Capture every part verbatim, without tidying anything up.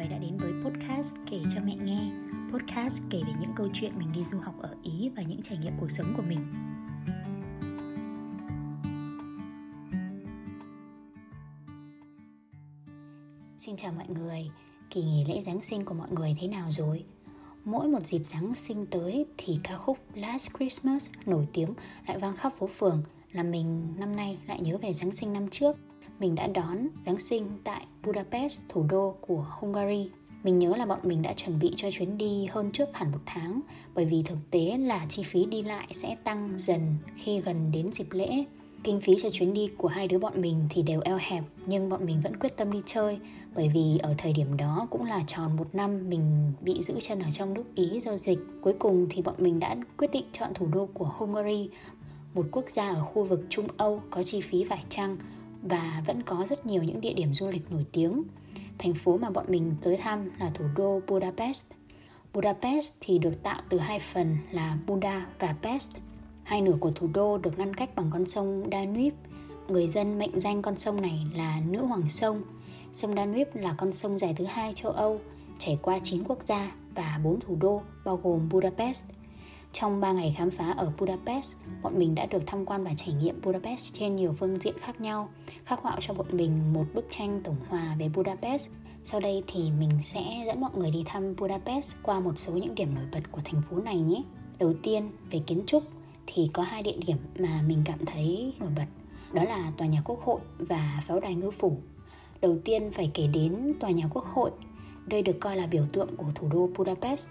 người đã đến với podcast Kể cho mẹ nghe. Podcast kể về những câu chuyện mình đi du học ở Ý và những trải nghiệm cuộc sống của mình. Xin chào mọi người, kỳ nghỉ lễ Giáng sinh của mọi người thế nào rồi? Mỗi một dịp Giáng sinh tới thì ca khúc Last Christmas nổi tiếng lại vang khắp phố phường, làm mình năm nay lại nhớ về Giáng sinh năm trước. Mình đã đón Giáng sinh tại Budapest, thủ đô của Hungary. Mình nhớ là bọn mình đã chuẩn bị cho chuyến đi hơn trước hẳn một tháng, bởi vì thực tế là chi phí đi lại sẽ tăng dần khi gần đến dịp lễ. Kinh phí cho chuyến đi của hai đứa bọn mình thì đều eo hẹp, nhưng bọn mình vẫn quyết tâm đi chơi, bởi vì ở thời điểm đó cũng là tròn một năm mình bị giữ chân ở trong nước Ý do dịch. Cuối cùng thì bọn mình đã quyết định chọn thủ đô của Hungary, một quốc gia ở khu vực Trung Âu có chi phí phải chăng và vẫn có rất nhiều những địa điểm du lịch nổi tiếng. Thành phố mà bọn mình tới thăm là thủ đô Budapest. Budapest thì được tạo từ hai phần là Buda và Pest. Hai nửa của thủ đô được ngăn cách bằng con sông Danube. Người dân mệnh danh con sông này là Nữ Hoàng Sông. Sông Danube là con sông dài thứ hai châu Âu, chảy qua chín quốc gia và bốn thủ đô, bao gồm Budapest. Trong ba ngày khám phá ở Budapest, bọn mình đã được tham quan và trải nghiệm Budapest trên nhiều phương diện khác nhau, khắc họa cho bọn mình một bức tranh tổng hòa về Budapest. Sau đây thì mình sẽ dẫn mọi người đi thăm Budapest qua một số những điểm nổi bật của thành phố này nhé. Đầu tiên, về kiến trúc thì có hai địa điểm mà mình cảm thấy nổi bật, đó là tòa nhà Quốc hội và pháo đài Ngư phủ. Đầu tiên phải kể đến tòa nhà Quốc hội, đây được coi là biểu tượng của thủ đô Budapest.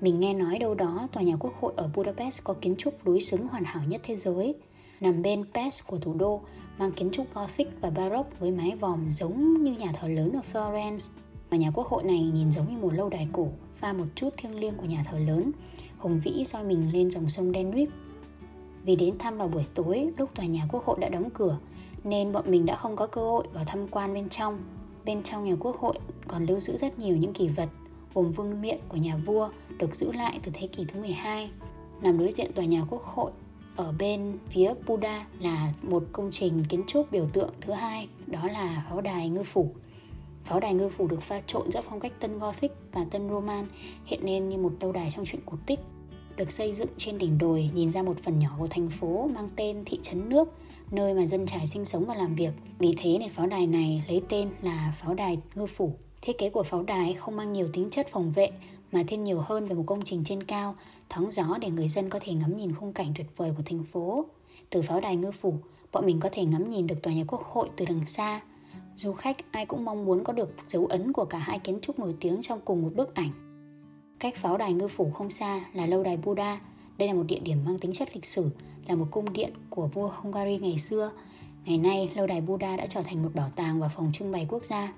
Mình nghe nói đâu đó tòa nhà Quốc hội ở Budapest có kiến trúc đối xứng hoàn hảo nhất thế giới. Nằm bên Pest của thủ đô, mang kiến trúc Gothic và Baroque với mái vòm giống như nhà thờ lớn ở Florence. Tòa nhà Quốc hội này nhìn giống như một lâu đài cổ, pha một chút thiêng liêng của nhà thờ lớn, hùng vĩ soi mình lên dòng sông Danube. Vì đến thăm vào buổi tối lúc tòa nhà Quốc hội đã đóng cửa, nên bọn mình đã không có cơ hội vào tham quan bên trong. Bên trong nhà Quốc hội còn lưu giữ rất nhiều những kỷ vật, gồm vương miện của nhà vua được giữ lại từ thế kỷ thứ mười hai. Nằm đối diện tòa nhà Quốc hội, ở bên phía Buda là một công trình kiến trúc biểu tượng thứ hai, đó là pháo đài Ngư phủ. Pháo đài Ngư phủ được pha trộn giữa phong cách Tân Gothic và Tân Roman, hiện lên như một lâu đài trong truyện cổ tích. Được xây dựng trên đỉnh đồi nhìn ra một phần nhỏ của thành phố mang tên thị trấn nước, nơi mà dân trải sinh sống và làm việc. Vì thế nên pháo đài này lấy tên là pháo đài Ngư phủ. Thiết kế của pháo đài không mang nhiều tính chất phòng vệ mà thiên nhiều hơn về một công trình trên cao, thoáng gió để người dân có thể ngắm nhìn khung cảnh tuyệt vời của thành phố. Từ pháo đài Ngư phủ, bọn mình có thể ngắm nhìn được tòa nhà Quốc hội từ đằng xa. Du khách ai cũng mong muốn có được dấu ấn của cả hai kiến trúc nổi tiếng trong cùng một bức ảnh. Cách pháo đài Ngư phủ không xa là lâu đài Buda. Đây là một địa điểm mang tính chất lịch sử, là một cung điện của vua Hungary ngày xưa. Ngày nay, lâu đài Buda đã trở thành một bảo tàng và phòng trưng bày quốc gia.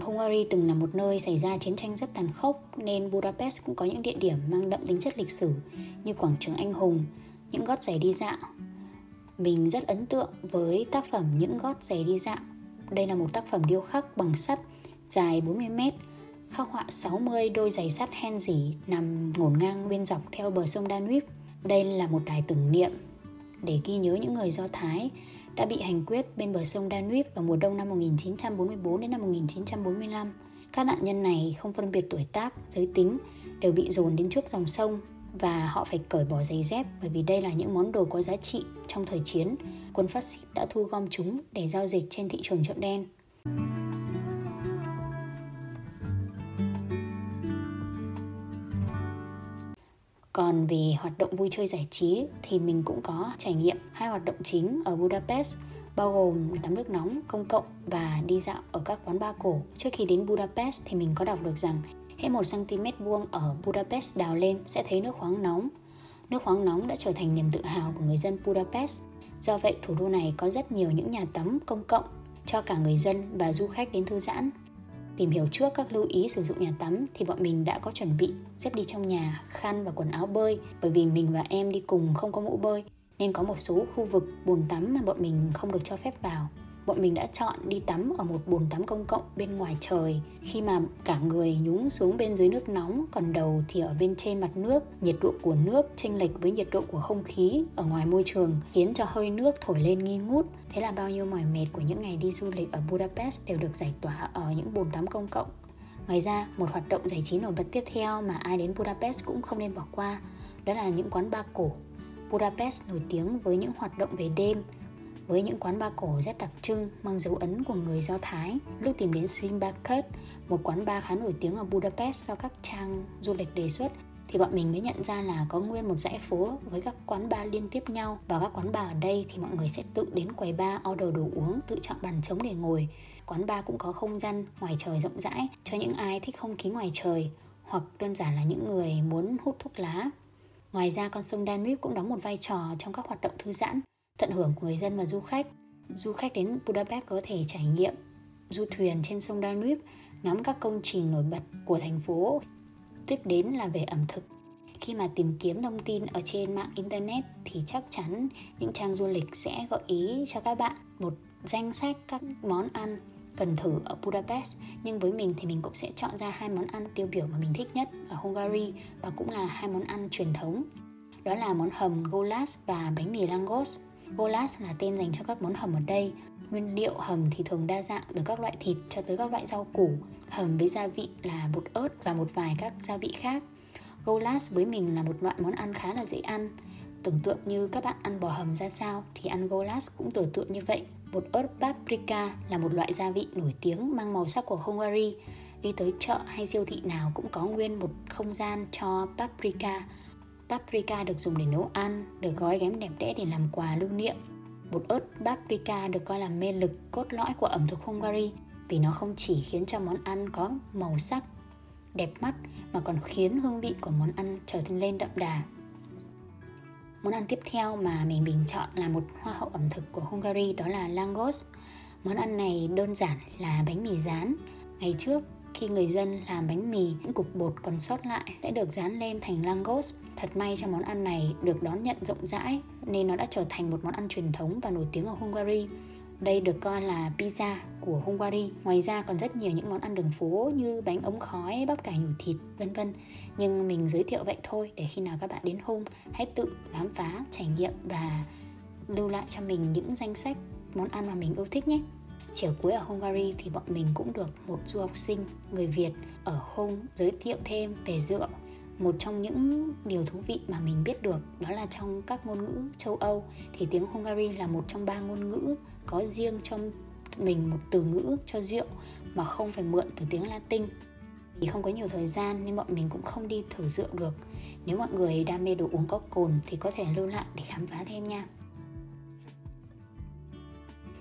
Hungary từng là một nơi xảy ra chiến tranh rất tàn khốc, nên Budapest cũng có những địa điểm mang đậm tính chất lịch sử như quảng trường Anh Hùng, những gót giày đi dạo. Mình rất ấn tượng với tác phẩm Những gót giày đi dạo. Đây là một tác phẩm điêu khắc bằng sắt dài bốn mươi mét, khắc họa sáu mươi đôi giày sắt hen rỉ nằm ngổn ngang bên dọc theo bờ sông Danube. Đây là một đài tưởng niệm để ghi nhớ những người Do Thái đã bị hành quyết bên bờ sông Danube vào mùa đông năm một nghìn chín trăm bốn mươi tư đến năm một nghìn chín trăm bốn mươi lăm. Các nạn nhân này không phân biệt tuổi tác, giới tính, đều bị dồn đến trước dòng sông và họ phải cởi bỏ giày dép, bởi vì đây là những món đồ có giá trị trong thời chiến. Quân phát xít đã thu gom chúng để giao dịch trên thị trường chợ đen. Còn về hoạt động vui chơi giải trí thì mình cũng có trải nghiệm hai hoạt động chính ở Budapest, bao gồm tắm nước nóng công cộng và đi dạo ở các quán bar cổ. Trước khi đến Budapest thì mình có đọc được rằng hễ một xăng-ti-mét vuông ở Budapest đào lên sẽ thấy nước khoáng nóng. Nước khoáng nóng đã trở thành niềm tự hào của người dân Budapest. Do vậy, thủ đô này có rất nhiều những nhà tắm công cộng cho cả người dân và du khách đến thư giãn. Tìm hiểu trước các lưu ý sử dụng nhà tắm thì bọn mình đã có chuẩn bị dép đi trong nhà, khăn và quần áo bơi. Bởi vì mình và em đi cùng không có mũ bơi nên có một số khu vực bồn tắm mà bọn mình không được cho phép vào. Bọn mình đã chọn đi tắm ở một bồn tắm công cộng bên ngoài trời, khi mà cả người nhúng xuống bên dưới nước nóng, còn đầu thì ở bên trên mặt nước. Nhiệt độ của nước chênh lệch với nhiệt độ của không khí ở ngoài môi trường khiến cho hơi nước thổi lên nghi ngút. Thế là bao nhiêu mỏi mệt của những ngày đi du lịch ở Budapest đều được giải tỏa ở những bồn tắm công cộng. Ngoài ra, một hoạt động giải trí nổi bật tiếp theo mà ai đến Budapest cũng không nên bỏ qua, đó là những quán bar cổ. Budapest nổi tiếng với những hoạt động về đêm, với những quán bar cổ rất đặc trưng mang dấu ấn của người Do Thái. Lúc tìm đến Szimbakert, một quán bar khá nổi tiếng ở Budapest do các trang du lịch đề xuất, thì bọn mình mới nhận ra là có nguyên một dãy phố với các quán bar liên tiếp nhau. Vào các quán bar ở đây thì mọi người sẽ tự đến quầy bar order đồ uống, tự chọn bàn trống để ngồi. Quán bar cũng có không gian ngoài trời rộng rãi cho những ai thích không khí ngoài trời, hoặc đơn giản là những người muốn hút thuốc lá. Ngoài ra, con sông Danube cũng đóng một vai trò trong các hoạt động thư giãn, tận hưởng của người dân và du khách. Du khách đến Budapest có thể trải nghiệm du thuyền trên sông Danube, ngắm các công trình nổi bật của thành phố. Tiếp đến là về ẩm thực. Khi mà tìm kiếm thông tin ở trên mạng internet thì chắc chắn những trang du lịch sẽ gợi ý cho các bạn một danh sách các món ăn cần thử ở Budapest. Nhưng với mình thì mình cũng sẽ chọn ra hai món ăn tiêu biểu mà mình thích nhất ở Hungary, và cũng là hai món ăn truyền thống. Đó là món hầm goulash và bánh mì langos. Goulash là tên dành cho các món hầm ở đây. Nguyên liệu hầm thì thường đa dạng từ các loại thịt cho tới các loại rau củ, hầm với gia vị là bột ớt và một vài các gia vị khác. Goulash với mình là một loại món ăn khá là dễ ăn. Tưởng tượng như các bạn ăn bò hầm ra sao thì ăn goulash cũng tưởng tượng như vậy. Bột ớt paprika là một loại gia vị nổi tiếng mang màu sắc của Hungary. Đi tới chợ hay siêu thị nào cũng có nguyên một không gian cho paprika. Paprika được dùng để nấu ăn, được gói ghém đẹp đẽ để làm quà lưu niệm. Bột ớt paprika được coi là mê lực cốt lõi của ẩm thực Hungary, vì nó không chỉ khiến cho món ăn có màu sắc đẹp mắt mà còn khiến hương vị của món ăn trở nên lên đậm đà. Món ăn tiếp theo mà mình bình chọn là một hoa hậu ẩm thực của Hungary, đó là langos. Món ăn này đơn giản là bánh mì rán. Ngày trước, khi người dân làm bánh mì, những cục bột còn sót lại sẽ được dán lên thành langos. Thật may cho món ăn này được đón nhận rộng rãi nên nó đã trở thành một món ăn truyền thống và nổi tiếng ở Hungary. Đây được coi là pizza của Hungary. Ngoài ra còn rất nhiều những món ăn đường phố như bánh ống khói, bắp cải nhồi thịt, vân vân. Nhưng mình giới thiệu vậy thôi, để khi nào các bạn đến Hung hãy tự khám phá, trải nghiệm và lưu lại cho mình những danh sách món ăn mà mình yêu thích nhé. Chiều cuối ở Hungary thì bọn mình cũng được một du học sinh người Việt ở Hung giới thiệu thêm về rượu. Một trong những điều thú vị mà mình biết được đó là trong các ngôn ngữ châu Âu thì tiếng Hungary là một trong ba ngôn ngữ có riêng cho mình một từ ngữ cho rượu mà không phải mượn từ tiếng Latin. Thì không có nhiều thời gian nên bọn mình cũng không đi thử rượu được. Nếu mọi người đam mê đồ uống có cồn thì có thể lưu lại để khám phá thêm nha.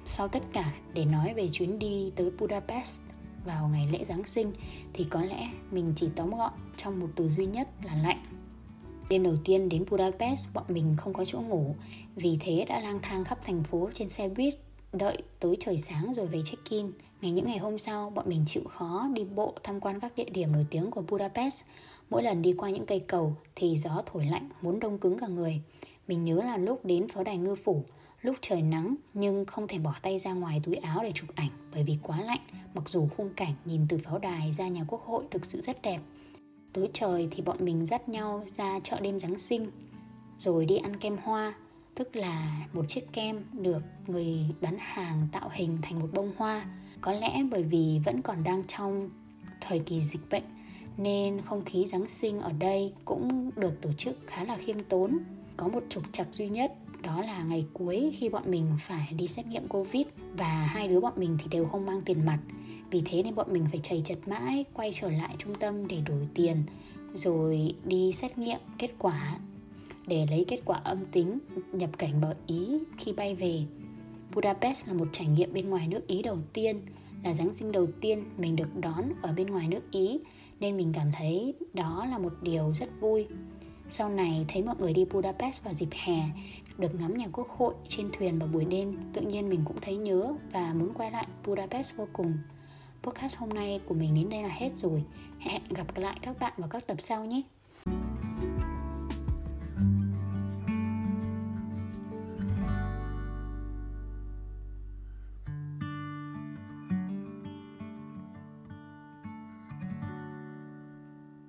Sau tất cả, để nói về chuyến đi tới Budapest vào ngày lễ Giáng sinh thì có lẽ mình chỉ tóm gọn trong một từ duy nhất là lạnh. Đêm đầu tiên đến Budapest, bọn mình không có chỗ ngủ, vì thế đã lang thang khắp thành phố trên xe buýt, đợi tới trời sáng rồi về check-in. Ngày những ngày hôm sau, bọn mình chịu khó đi bộ tham quan các địa điểm nổi tiếng của Budapest. Mỗi lần đi qua những cây cầu thì gió thổi lạnh muốn đông cứng cả người. Mình nhớ là lúc đến pháo đài Ngư Phủ, lúc trời nắng nhưng không thể bỏ tay ra ngoài túi áo để chụp ảnh bởi vì quá lạnh, mặc dù khung cảnh nhìn từ pháo đài ra nhà Quốc hội thực sự rất đẹp. Tối trời thì bọn mình dắt nhau ra chợ đêm Giáng sinh, rồi đi ăn kem hoa, tức là một chiếc kem được người bán hàng tạo hình thành một bông hoa. Có lẽ bởi vì vẫn còn đang trong thời kỳ dịch bệnh nên không khí Giáng sinh ở đây cũng được tổ chức khá là khiêm tốn. Có một trục trặc duy nhất, đó là ngày cuối khi bọn mình phải đi xét nghiệm Covid, và hai đứa bọn mình thì đều không mang tiền mặt. Vì thế nên bọn mình phải chầy chật mãi quay trở lại trung tâm để đổi tiền, rồi đi xét nghiệm kết quả để lấy kết quả âm tính nhập cảnh vào Ý khi bay về. Budapest là một trải nghiệm bên ngoài nước Ý đầu tiên, là Giáng sinh đầu tiên mình được đón ở bên ngoài nước Ý, nên mình cảm thấy đó là một điều rất vui. Sau này thấy mọi người đi Budapest vào dịp hè, được ngắm nhà Quốc hội trên thuyền vào buổi đêm, tự nhiên mình cũng thấy nhớ và muốn quay lại Budapest vô cùng. Podcast hôm nay của mình đến đây là hết rồi. Hẹn gặp lại các bạn vào các tập sau nhé.